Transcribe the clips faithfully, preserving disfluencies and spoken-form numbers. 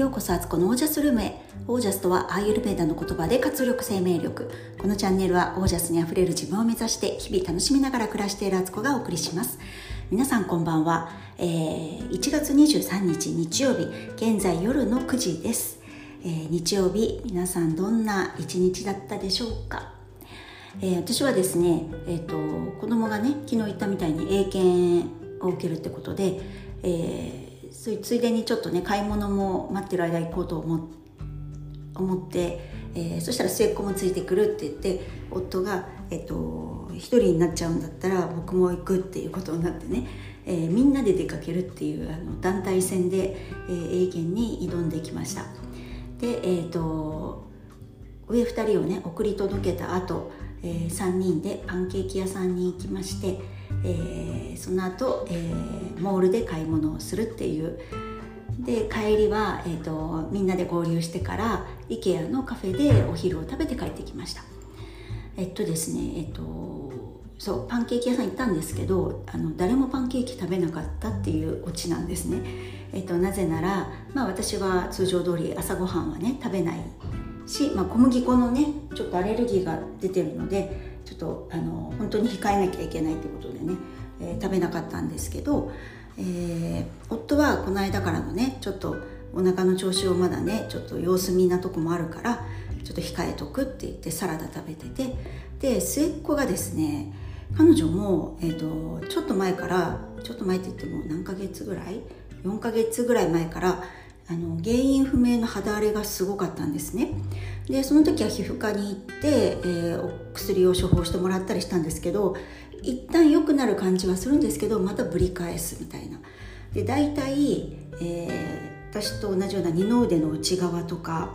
ようこそアツコのオージャスルームへ。オージャスとはアーユルヴェーダの言葉で活力生命力。このチャンネルはオージャスにあふれる自分を目指して日々楽しみながら暮らしているアツコがお送りします。皆さんこんばんは、えー、いちがつにじゅうさんにち日曜日、現在夜のくじです。えー、日曜日、皆さんどんな一日だったでしょうか。えー、私はですね、えーと、子供がね、昨日言ったみたいに英検を受けるってことで、えーついでにちょっとね、買い物も待ってる間行こうと思って、えー、そしたら末っ子もついてくるって言って、夫が、えっと、一人になっちゃうんだったら僕も行くっていうことになってね、えー、みんなで出かけるっていうあの団体戦で、えー、英検に挑んできました。で、えーと、上ふたりをね、送り届けた後、えー、さんにんでパンケーキ屋さんに行きまして、えー、その後、えー、モールで買い物をするっていう。で、帰りは、えーと、みんなで合流してから IKEA のカフェでお昼を食べて帰ってきました。えっとですね、えっと、そう、パンケーキ屋さん行ったんですけど、あの誰もパンケーキ食べなかったっていうオチなんですね。えっと、なぜなら、まあ、私は通常通り朝ごはんはね食べないし、まあ、小麦粉のねちょっとアレルギーが出てるので、ちょっとあの本当に控えなきゃいけないということでね、えー、食べなかったんですけど、えー、夫はこの間からのねちょっとお腹の調子をまだねちょっと様子見なとこもあるからちょっと控えとくって言ってサラダ食べてて、で末っ子がですね、彼女も、えーと、ちょっと前からちょっと前って言っても何ヶ月ぐらいよんかげつぐらい前からあの原因不明の肌荒れがすごかったんですね。で、その時は皮膚科に行って、えー、お薬を処方してもらったりしたんですけど、一旦良くなる感じはするんですけど、またぶり返すみたいな。で、大体、えー、私と同じような二の腕の内側とか、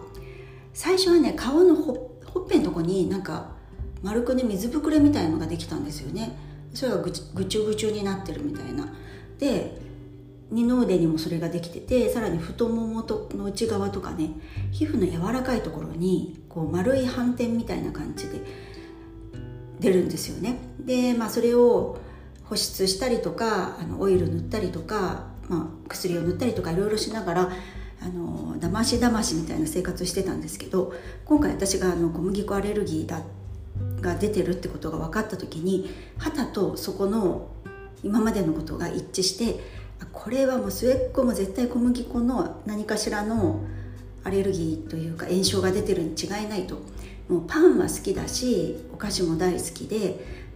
最初はね顔の ほ, ほっぺのとこになんか丸くね水ぶくれみたいなのができたんですよね。それがぐちゅぐちゅになってるみたいな。で、二の腕にもそれができてて、さらに太ももの内側とかね、皮膚の柔らかいところにこう丸い斑点みたいな感じで出るんですよね。で、まあ、それを保湿したりとか、あのオイル塗ったりとか、まあ、薬を塗ったりとかいろいろしながら、あのだましだましみたいな生活してたんですけど、今回私があの小麦粉アレルギーだが出てるってことが分かった時に、肌とそこの今までのことが一致して、これはもう末っ子も絶対小麦粉の何かしらのアレルギーというか炎症が出てるに違いないと。もうパンは好きだし、お菓子も大好き で,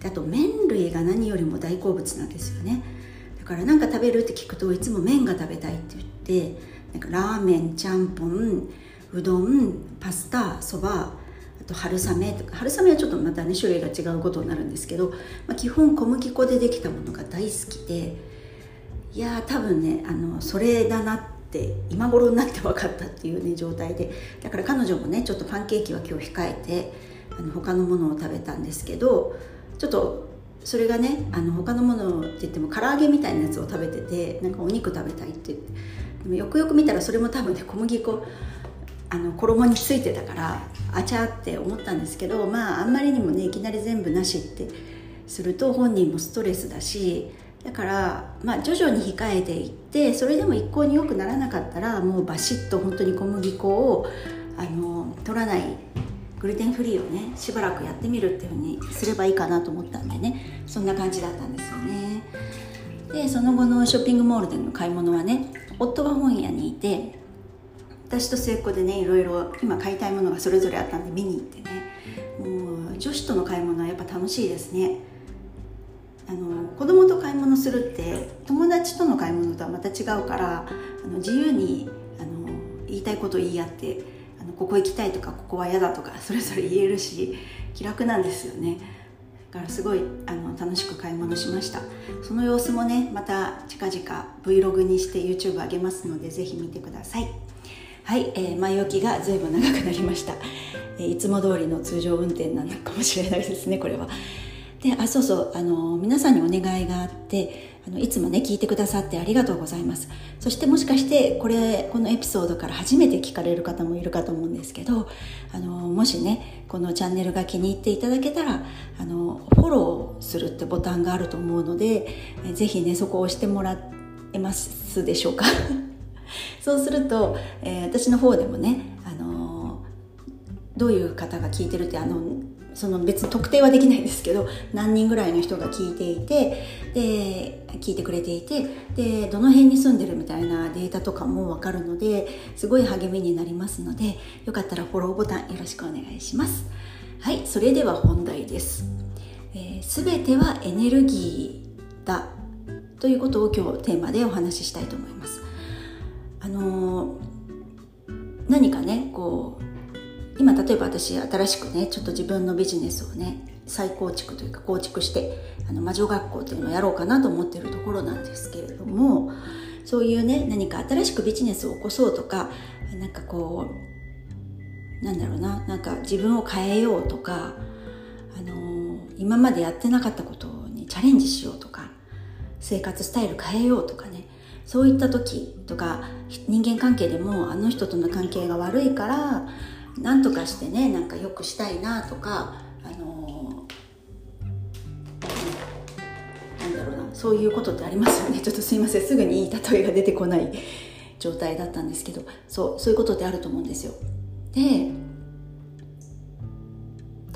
であと麺類が何よりも大好物なんですよね。だから何か食べるって聞くといつも麺が食べたいって言って、なんかラーメン、ちゃんぽん、うどん、パスタ、そば、あと春雨とか、春雨はちょっとまたね種類が違うことになるんですけど、まあ、基本小麦粉でできたものが大好きで、いやー多分ねあのそれだなって今頃になって分かったっていうね状態で、だから彼女もねちょっとパンケーキは今日控えてあの他のものを食べたんですけど、ちょっとそれがねあの他のものって言っても唐揚げみたいなやつを食べてて、なんかお肉食べたいって言って、でもよくよく見たらそれも多分ね小麦粉あの衣についてたからあちゃって思ったんですけど、まああんまりにもねいきなり全部なしってすると本人もストレスだし、だから、まあ、徐々に控えていって、それでも一向に良くならなかったらもうバシッと本当に小麦粉をあの取らないグルテンフリーをねしばらくやってみるっていうふうにすればいいかなと思ったんでね、そんな感じだったんですよね。で、その後のショッピングモールでの買い物はね、夫は本屋にいて私と末っ子でねいろいろ今買いたいものがそれぞれあったんで見に行ってね、もう女子との買い物はやっぱ楽しいですね。あの子供と買い物するって友達との買い物とはまた違うから、あの自由にあの言いたいこと言い合って、あのここ行きたいとかここは嫌だとかそれぞれ言えるし気楽なんですよね。だからすごいあの楽しく買い物しました。その様子もねまた近々 Vlog にして YouTube 上げますのでぜひ見てください。はい、えー、前置きがずいぶん長くなりました。えー、いつも通りの通常運転なのかもしれないですねこれは。で、あ、そうそう、あの皆さんにお願いがあって、あのいつもね聞いてくださってありがとうございます。そしてもしかしてこれこのエピソードから初めて聞かれる方もいるかと思うんですけど、あのもしねこのチャンネルが気に入っていただけたら、あのフォローするってボタンがあると思うので、ぜひねそこを押してもらえますでしょうかそうすると、えー、私の方でもね、あのー、どういう方が聞いてるって、あのその別に特定はできないんですけど、何人ぐらいの人が聞いていて、で聞いてくれていて、でどの辺に住んでるみたいなデータとかも分かるので、すごい励みになりますので、よかったらフォローボタンよろしくお願いします。はい、それでは本題です。えー、全てはエネルギーだということを今日テーマでお話ししたいと思います。あのー、何かね、こう今例えば私新しくね、ちょっと自分のビジネスをね、再構築というか構築して、あの魔女学校というのをやろうかなと思っているところなんですけれども、そういうね、何か新しくビジネスを起こそうとか、なんかこうなんだろうな、なんか自分を変えようとか、あの今までやってなかったことにチャレンジしようとか、生活スタイル変えようとかね、そういった時とか、人間関係でもあの人との関係が悪いからなんとかしてね、なんか良くしたいなとか、あのー、なんだろうな、そういうことってありますよね。ちょっとすいません、すぐにいい例えが出てこない状態だったんですけど、そう、そういうことってあると思うんですよ。で、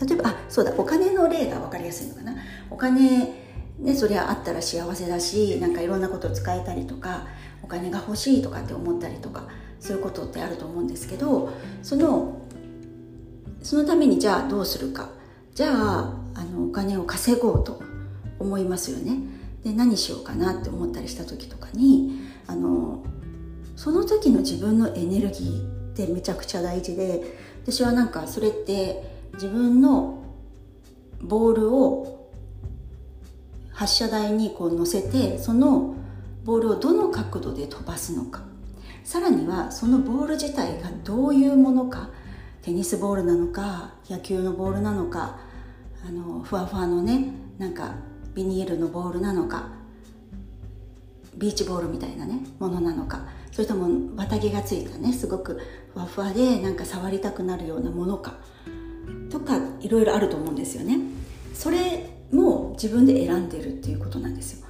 例えば、あ、そうだ、お金の例が分かりやすいのかな。お金ね、それはあったら幸せだし、なんかいろんなことを使えたりとか、お金が欲しいとかって思ったりとか、そういうことってあると思うんですけど、そのそのためにじゃあどうするか、じゃあ、あのお金を稼ごうと思いますよね。で、何しようかなって思ったりした時とかに、あのその時の自分のエネルギーってめちゃくちゃ大事で、私はなんかそれって自分のボールを発射台にこう乗せて、そのボールをどの角度で飛ばすのか、さらにはそのボール自体がどういうものか、テニスボールなのか、野球のボールなのか、あのふわふわのね、なんかビニールのボールなのか、ビーチボールみたいなね、ものなのか、それとも綿毛がついたね、すごくふわふわでなんか触りたくなるようなものかとか、いろいろあると思うんですよね。それも自分で選んでるっていうことなんですよ。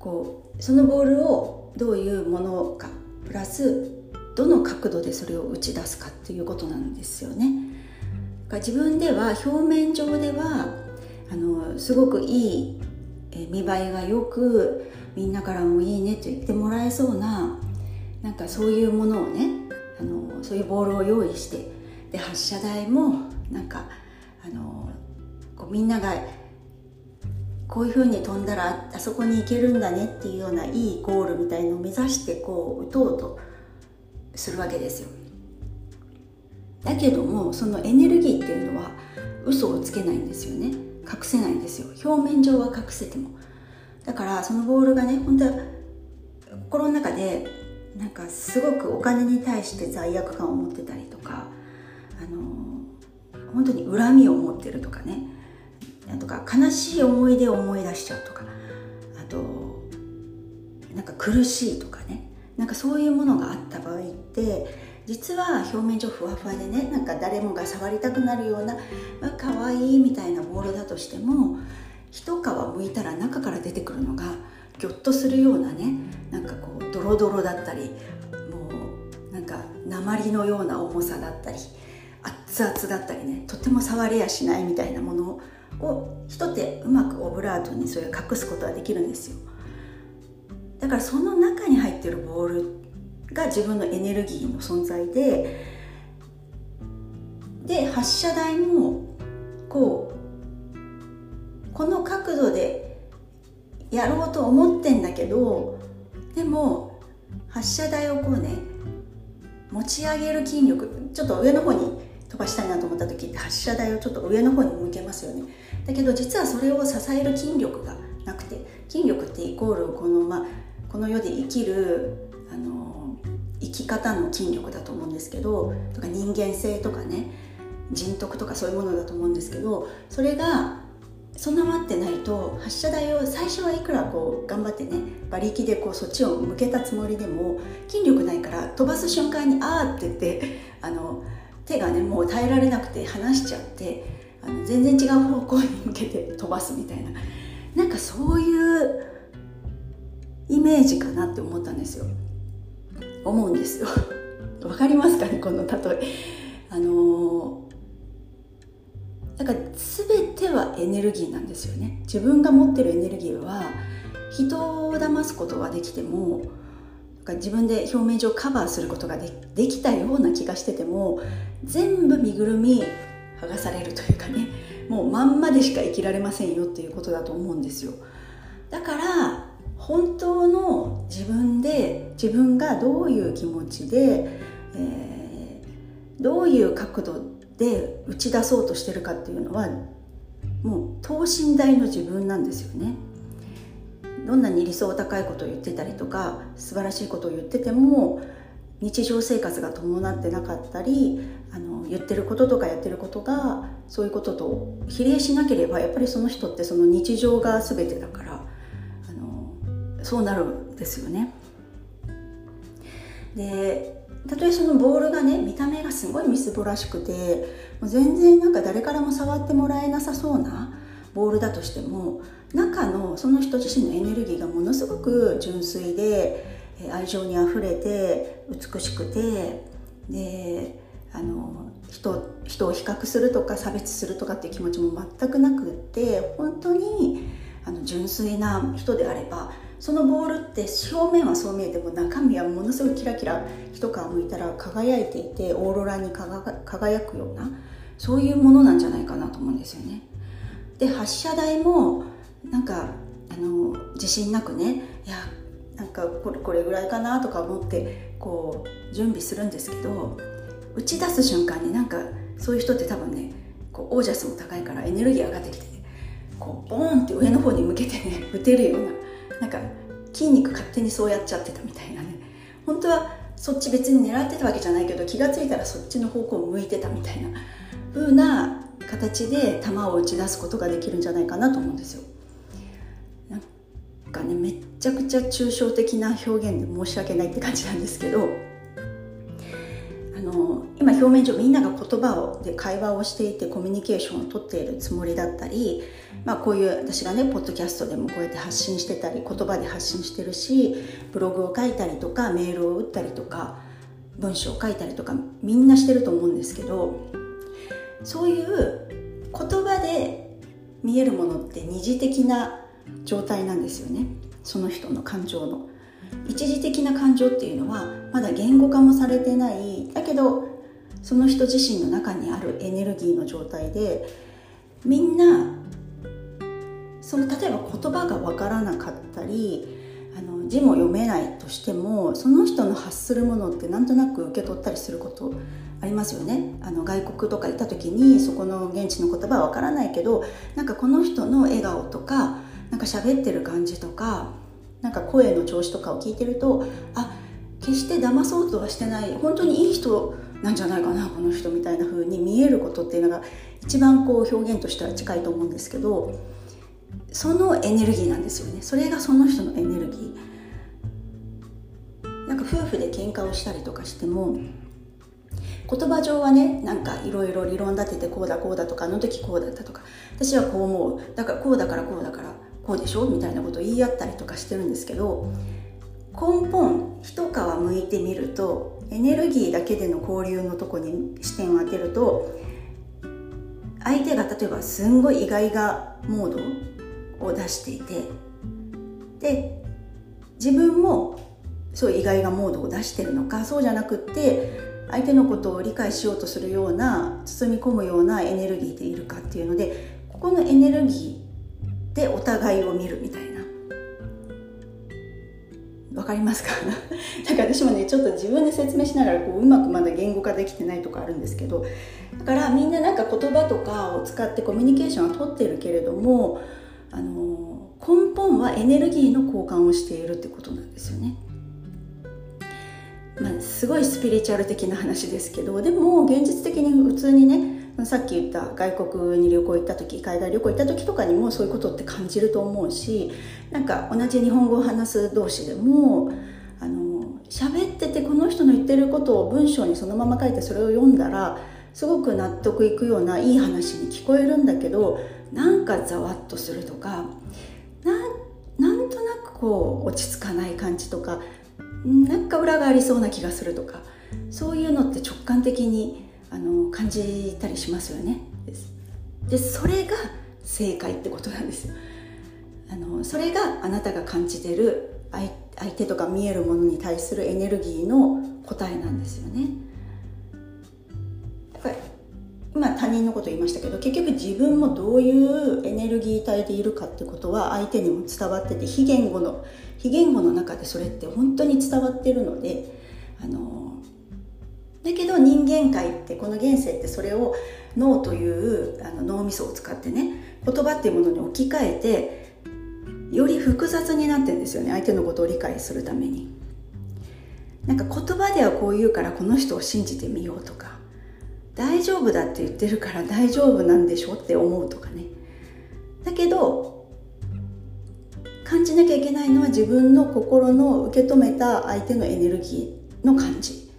こうそのボールをどういうものかプラスどの角度でそれを打ち出すかっていうことなんですよね。自分では表面上ではあのすごくいい、え見栄えがよく、みんなからもいいねと言ってもらえそうな、なんかそういうものをね、あのそういうボールを用意して、で発射台もなんかあのこうみんながこういう風に飛んだらあそこに行けるんだねっていうようないいゴールみたいのを目指してこう打とうとするわけですよ。だけどもそのエネルギーっていうのは嘘をつけないんですよね。隠せないんですよ。表面上は隠せても。だからそのボールがね、本当は心の中でなんかすごくお金に対して罪悪感を持ってたりとか、あの本当に恨みを持ってるとかね、とか悲しい思い出を思い出しちゃうとか、あとなんか苦しいとかね、なんかそういうものがあった場合って、実は表面上ふわふわでね、なんか誰もが触りたくなるような、まあ、かわいいみたいなボールだとしても、一皮むいたら中から出てくるのがギョッとするようなね、なんかこうドロドロだったり、もうなんか鉛のような重さだったり、熱々だったりね、とても触れやしないみたいなものをを人ってうまくオブラートにそれを隠すことはできるんですよ。だからその中に入ってるボールが自分のエネルギーの存在で、で発射台もこうこの角度でやろうと思ってんだけど、でも発射台をこうね、持ち上げる筋力、ちょっと上の方に飛ばしたいなと思った時って発射台をちょっと上の方に向けますよね。だけど実はそれを支える筋力がなくて、筋力ってイコールこの、まあ、この世で生きる、あの生き方の筋力だと思うんですけど、とか人間性とかね、人徳とかそういうものだと思うんですけど、それが備わってないと、発射台を最初はいくらこう頑張ってね、馬力でこうそっちを向けたつもりでも筋力ないから、飛ばす瞬間にあーって言って、あの手がね、もう耐えられなくて離しちゃって、あの全然違う方向に向けて飛ばすみたいな、なんかそういうイメージかなって思ったんですよ。思うんですよ。わかりますかね、この例え。あのー、なんか全てはエネルギーなんですよね。自分が持ってるエネルギーは、人を騙すことはできても、なんか自分で表面上カバーすることが で, できたような気がしてても、全部身ぐるみ剥がされるというかね、もうまんまでしか生きられませんよっていうことだと思うんですよ。だから本当の自分で、自分がどういう気持ちで、えー、どういう角度で打ち出そうとしてるかっていうのは、もう等身大の自分なんですよね。どんなに理想高いことを言ってたりとか、素晴らしいことを言ってても、日常生活が伴ってなかったり、あの言ってることとかやってることがそういうことと比例しなければ、やっぱりその人ってその日常が全てだから、あのそうなるんですよね。で、たとえそのボールがね、見た目がすごいみすぼらしくて、もう全然なんか誰からも触ってもらえなさそうなボールだとしても、中のその人自身のエネルギーがものすごく純粋で、愛情にあふれて美しくて、であの 人, 人を比較するとか差別するとかっていう気持ちも全くなくって、本当にあの純粋な人であれば、そのボールって表面はそう見えても、中身はものすごいキラキラ一皮むいたら輝いていて、オーロラに輝くような、そういうものなんじゃないかなと思うんですよね。で、発射台もなんかあの自信なくね、いやなんかこ れ, これぐらいかなとか思ってこう準備するんですけど、打ち出す瞬間になんかそういう人って多分ね、こうオージャスも高いからエネルギー上がってきて、ね、こうボーンって上の方に向けてね、打てるような、なんか筋肉勝手にそうやっちゃってたみたいなね、本当はそっち別に狙ってたわけじゃないけど、気がついたらそっちの方向を向いてたみたいな風な形で球を打ち出すことができるんじゃないかなと思うんですよ。なんかね、めっちゃくちゃ抽象的な表現で申し訳ないって感じなんですけど、あの今表面上みんなが言葉をで会話をしていて、コミュニケーションを取っているつもりだったり、まあ、こういう私がねポッドキャストでもこうやって発信してたり、言葉で発信してるし、ブログを書いたりとか、メールを打ったりとか、文章を書いたりとか、みんなしてると思うんですけど、そういう言葉で見えるものって二次的な状態なんですよね。その人の感情の一時的な感情っていうのは、まだ言語化もされてない、だけどその人自身の中にあるエネルギーの状態で、みんなその例えば言葉がわからなかったり、あの字も読めないとしても、その人の発するものってなんとなく受け取ったりすることありますよね。あの外国とか行った時に、そこの現地の言葉はわからないけど、なんかこの人の笑顔とか、なんか喋ってる感じとか、なんか声の調子とかを聞いてると、あ、決して騙そうとはしてない、本当にいい人なんじゃないかなこの人みたいな風に見えることっていうのが、一番こう表現としては近いと思うんですけど、そのエネルギーなんですよね。それがその人のエネルギー。なんか夫婦で喧嘩をしたりとかしても、言葉上はね、なんかいろいろ理論立てて、こうだこうだとか、あの時こうだったとか、私はこう思う、だからこうだからこうだからこうでしょみたいなことを言い合ったりとかしてるんですけど、根本一皮むいてみると、エネルギーだけでの交流のとこに視点を当てると、相手が例えばすんごい意外がモードを出していて、で自分もそう意外がモードを出してるのか、そうじゃなくって相手のことを理解しようとするような、包み込むようなエネルギーでいるかっていうので、ここのエネルギーでお互いを見るみたいな。わかりますか？だから私もね、ちょっと自分で説明しながらこう、うまくまだ言語化できてないとかあるんですけど、だからみんななんか言葉とかを使ってコミュニケーションは取ってるけれども、あのー、根本はエネルギーの交換をしているってことなんですよね。まあ、すごいスピリチュアル的な話ですけど、でも現実的に普通にね、さっき言った外国に旅行行った時、海外旅行行った時とかにもそういうことって感じると思うし、なんか同じ日本語を話す同士でも、あの喋っててこの人の言ってることを文章にそのまま書いて、それを読んだらすごく納得いくようないい話に聞こえるんだけど、なんかざわっとするとか、 な, なんとなくこう落ち着かない感じとか、なんか裏がありそうな気がするとか、そういうのって直感的にあの感じたりしますよね。でそれが正解ってことなんですよ。あのそれがあなたが感じてる相手とか見えるものに対するエネルギーの答えなんですよね。だから今他人のこと言いましたけど、結局自分もどういうエネルギー体でいるかってことは相手にも伝わってて、非言語の非言語の中でそれって本当に伝わってるので、あのだけど人間界ってこの現世ってそれを脳というあの脳みそを使ってね、言葉っていうものに置き換えてより複雑になってるんですよね、相手のことを理解するために。なんか言葉ではこう言うからこの人を信じてみようとか、大丈夫だって言ってるから大丈夫なんでしょって思うとかね。だけど感じなきゃいけないのは自分の心の受け止めた相手のエネルギーの感じ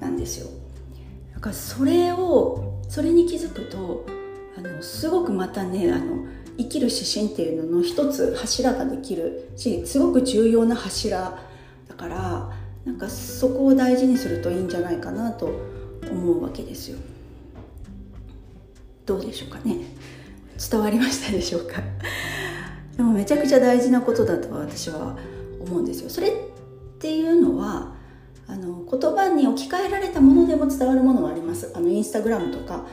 なんですよ。だからそれをそれに気づくとあのすごくまたね、あの生きる指針っていうのの一つ柱ができるし、すごく重要な柱だから、なんかそこを大事にするといいんじゃないかなと思うわけですよ。どうでしょうかね、伝わりましたでしょうか。でもめちゃくちゃ大事なことだと私は思うんですよ。それっていうのはあの言葉に置き換えられたものでも伝わるものはあります。あのインスタグラムとか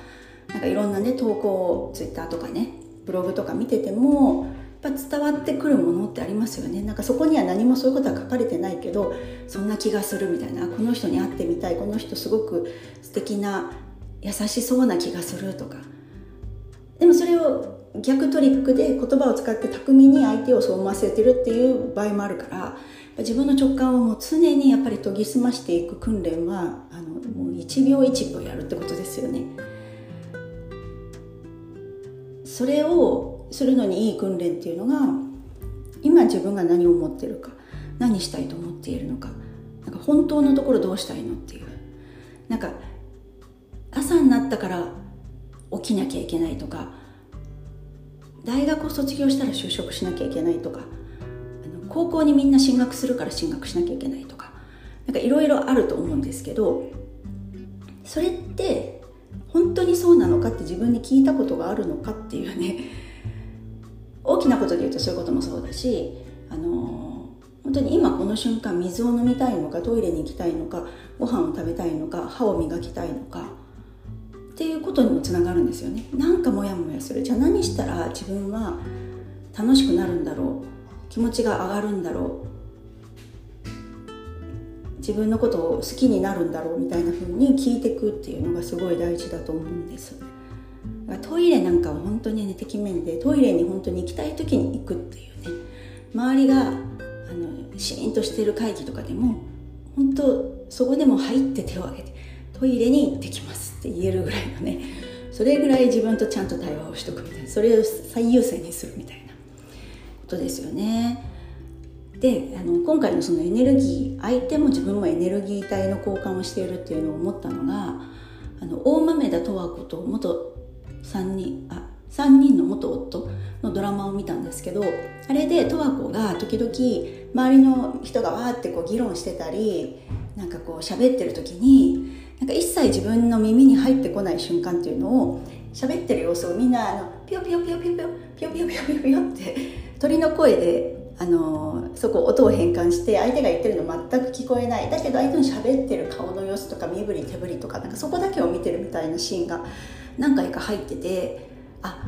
なんかいろんなね投稿、ツイッターとかね、ブログとか見ててもやっぱ伝わってくるものってありますよね。なんかそこには何もそういうことは書かれてないけど、そんな気がするみたいな、この人に会ってみたい、この人すごく素敵な優しそうな気がするとか。でもそれを逆トリックで言葉を使って巧みに相手をそう思わせてるっていう場合もあるから、自分の直感をもう常にやっぱり研ぎ澄ましていく訓練はあのもういちびょういちびょうやるってことですよね。それをするのにいい訓練っていうのが、今自分が何を思ってるか、何したいと思っているのか、なんか本当のところどうしたいのっていう、なんか朝になったから起きなきゃいけないとか、大学を卒業したら就職しなきゃいけないとか、あの高校にみんな進学するから進学しなきゃいけないとか、なんかいろいろあると思うんですけど、それって本当にそうなのかって自分に聞いたことがあるのかっていうね。大きなことで言うとそういうこともそうだし、あのー、本当に今この瞬間水を飲みたいのか、トイレに行きたいのか、ご飯を食べたいのか、歯を磨きたいのかっていうことにもつながるんですよね。なんかモヤモヤする。じゃあ何したら自分は楽しくなるんだろう、気持ちが上がるんだろう、自分のことを好きになるんだろうみたいな風に聞いていくっていうのがすごい大事だと思うんです。トイレなんかは本当にね、てきめんで、トイレに本当に行きたい時に行くっていうね。周りがあのシーンとしてる会議とかでも本当そこでも入って手を挙げてトイレに行ってきますって言えるぐらいのね、それぐらい自分とちゃんと対話をしとくみたいな、それを最優先にするみたいなことですよね。で、あの今回のそのエネルギー、相手も自分もエネルギー体の交換をしているっていうのを思ったのが、あの大豆田十和子と元さんにん、あ、さんにんの元夫のドラマを見たんですけど、あれで十和子が時々周りの人がわーってこう議論してたり、なんかこう喋ってる時になんか一切自分の耳に入ってこない瞬間っていうのを、喋ってる様子をみんなあのピヨピヨピヨピヨピヨピヨピヨピヨピヨピヨって鳥の声で、あのー、そこ音を変換して相手が言ってるの全く聞こえない、だけど相手の喋ってる顔の様子とか身振り手振りとか、なんかそこだけを見てるみたいなシーンが何回か入ってて、あ、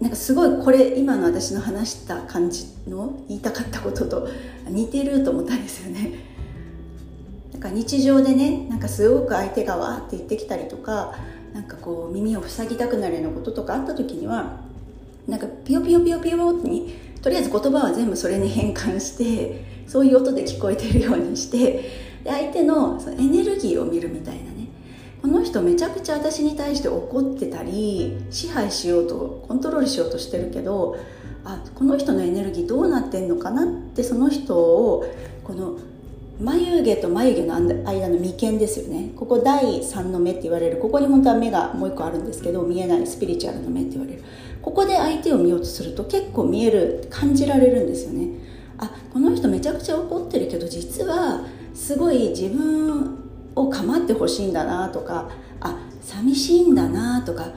なんかすごいこれ今の私の話した感じの言いたかったことと似てると思ったんですよね。なんか日常でね、なんかすごく相手がわーって言ってきたりとか、なんかこう耳を塞ぎたくなるようなこととかあった時には、なんかピヨピヨピヨピヨにとりあえず言葉は全部それに変換して、そういう音で聞こえてるようにして、で相手のそのエネルギーを見るみたいなね、この人めちゃくちゃ私に対して怒ってたり支配しようとコントロールしようとしてるけど、あ、この人のエネルギーどうなってんのかなって、その人をこの眉毛と眉毛の間の眉間ですよね。ここだいさんの目って言われる、ここに本当は目がもう一個あるんですけど、見えないスピリチュアルの目って言われる、ここで相手を見ようとすると結構見える、感じられるんですよね。あ、この人めちゃくちゃ怒ってるけど実はすごい自分を構ってほしいんだなとか、あ、寂しいんだなとか、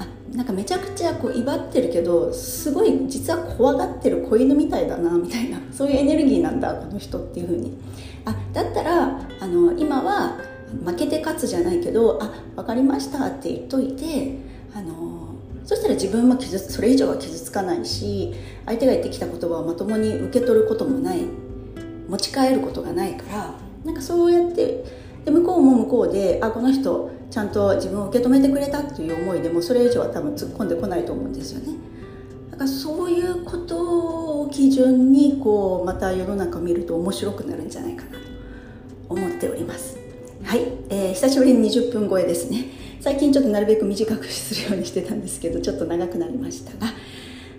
あ、なんかめちゃくちゃこう威張ってるけどすごい実は怖がってる子犬みたいだなみたいな、そういうエネルギーなんだこの人っていう風に、あ、だったらあの今は負けて勝つじゃないけど、あ、分かりましたって言っといて、あのそしたら自分も傷それ以上は傷つかないし、相手が言ってきた言葉をまともに受け取ることもない、持ち帰ることがないから、なんかそうやってで向こうも向こうで、あ、この人ちゃんと自分を受け止めてくれたっていう思いでもうそれ以上は多分突っ込んでこないと思うんですよね。だからそういうことを基準にこうまた世の中を見ると面白くなるんじゃないかなと思っております。はい、えー、久しぶりににじゅっぷん超えですね。最近ちょっとなるべく短くするようにしてたんですけど、ちょっと長くなりましたが、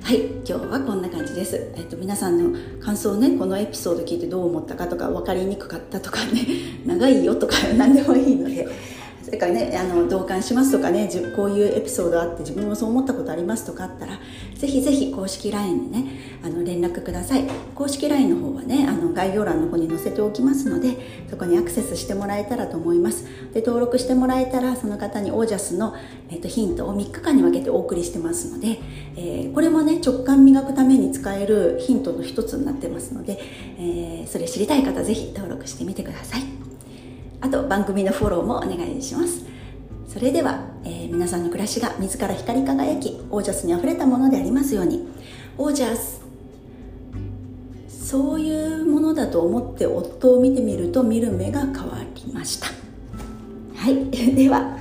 はい、今日はこんな感じです。えっと、皆さんの感想ね、このエピソード聞いてどう思ったかとか、分かりにくかったとかね、長いよとか何でもいいので、それからね、あの同感しますとかね、こういうエピソードあって自分もそう思ったことありますとかあったら、ぜひぜひ公式 ライン にね、あの連絡ください。公式 ライン の方はね、あの概要欄の方に載せておきますので、そこにアクセスしてもらえたらと思います。で、登録してもらえたらその方にオージャスの、えっと、ヒントをみっかかんに分けてお送りしてますので、えー、これもね、直感磨くために使えるヒントの一つになってますので、えー、それ知りたい方ぜひ登録してみてください。あと番組のフォローもお願いします。それでは、えー、皆さんの暮らしが自ら光り輝きオージャスにあふれたものでありますように。オージャス、そういうものだと思って夫を見てみると見る目が変わりました。はい、では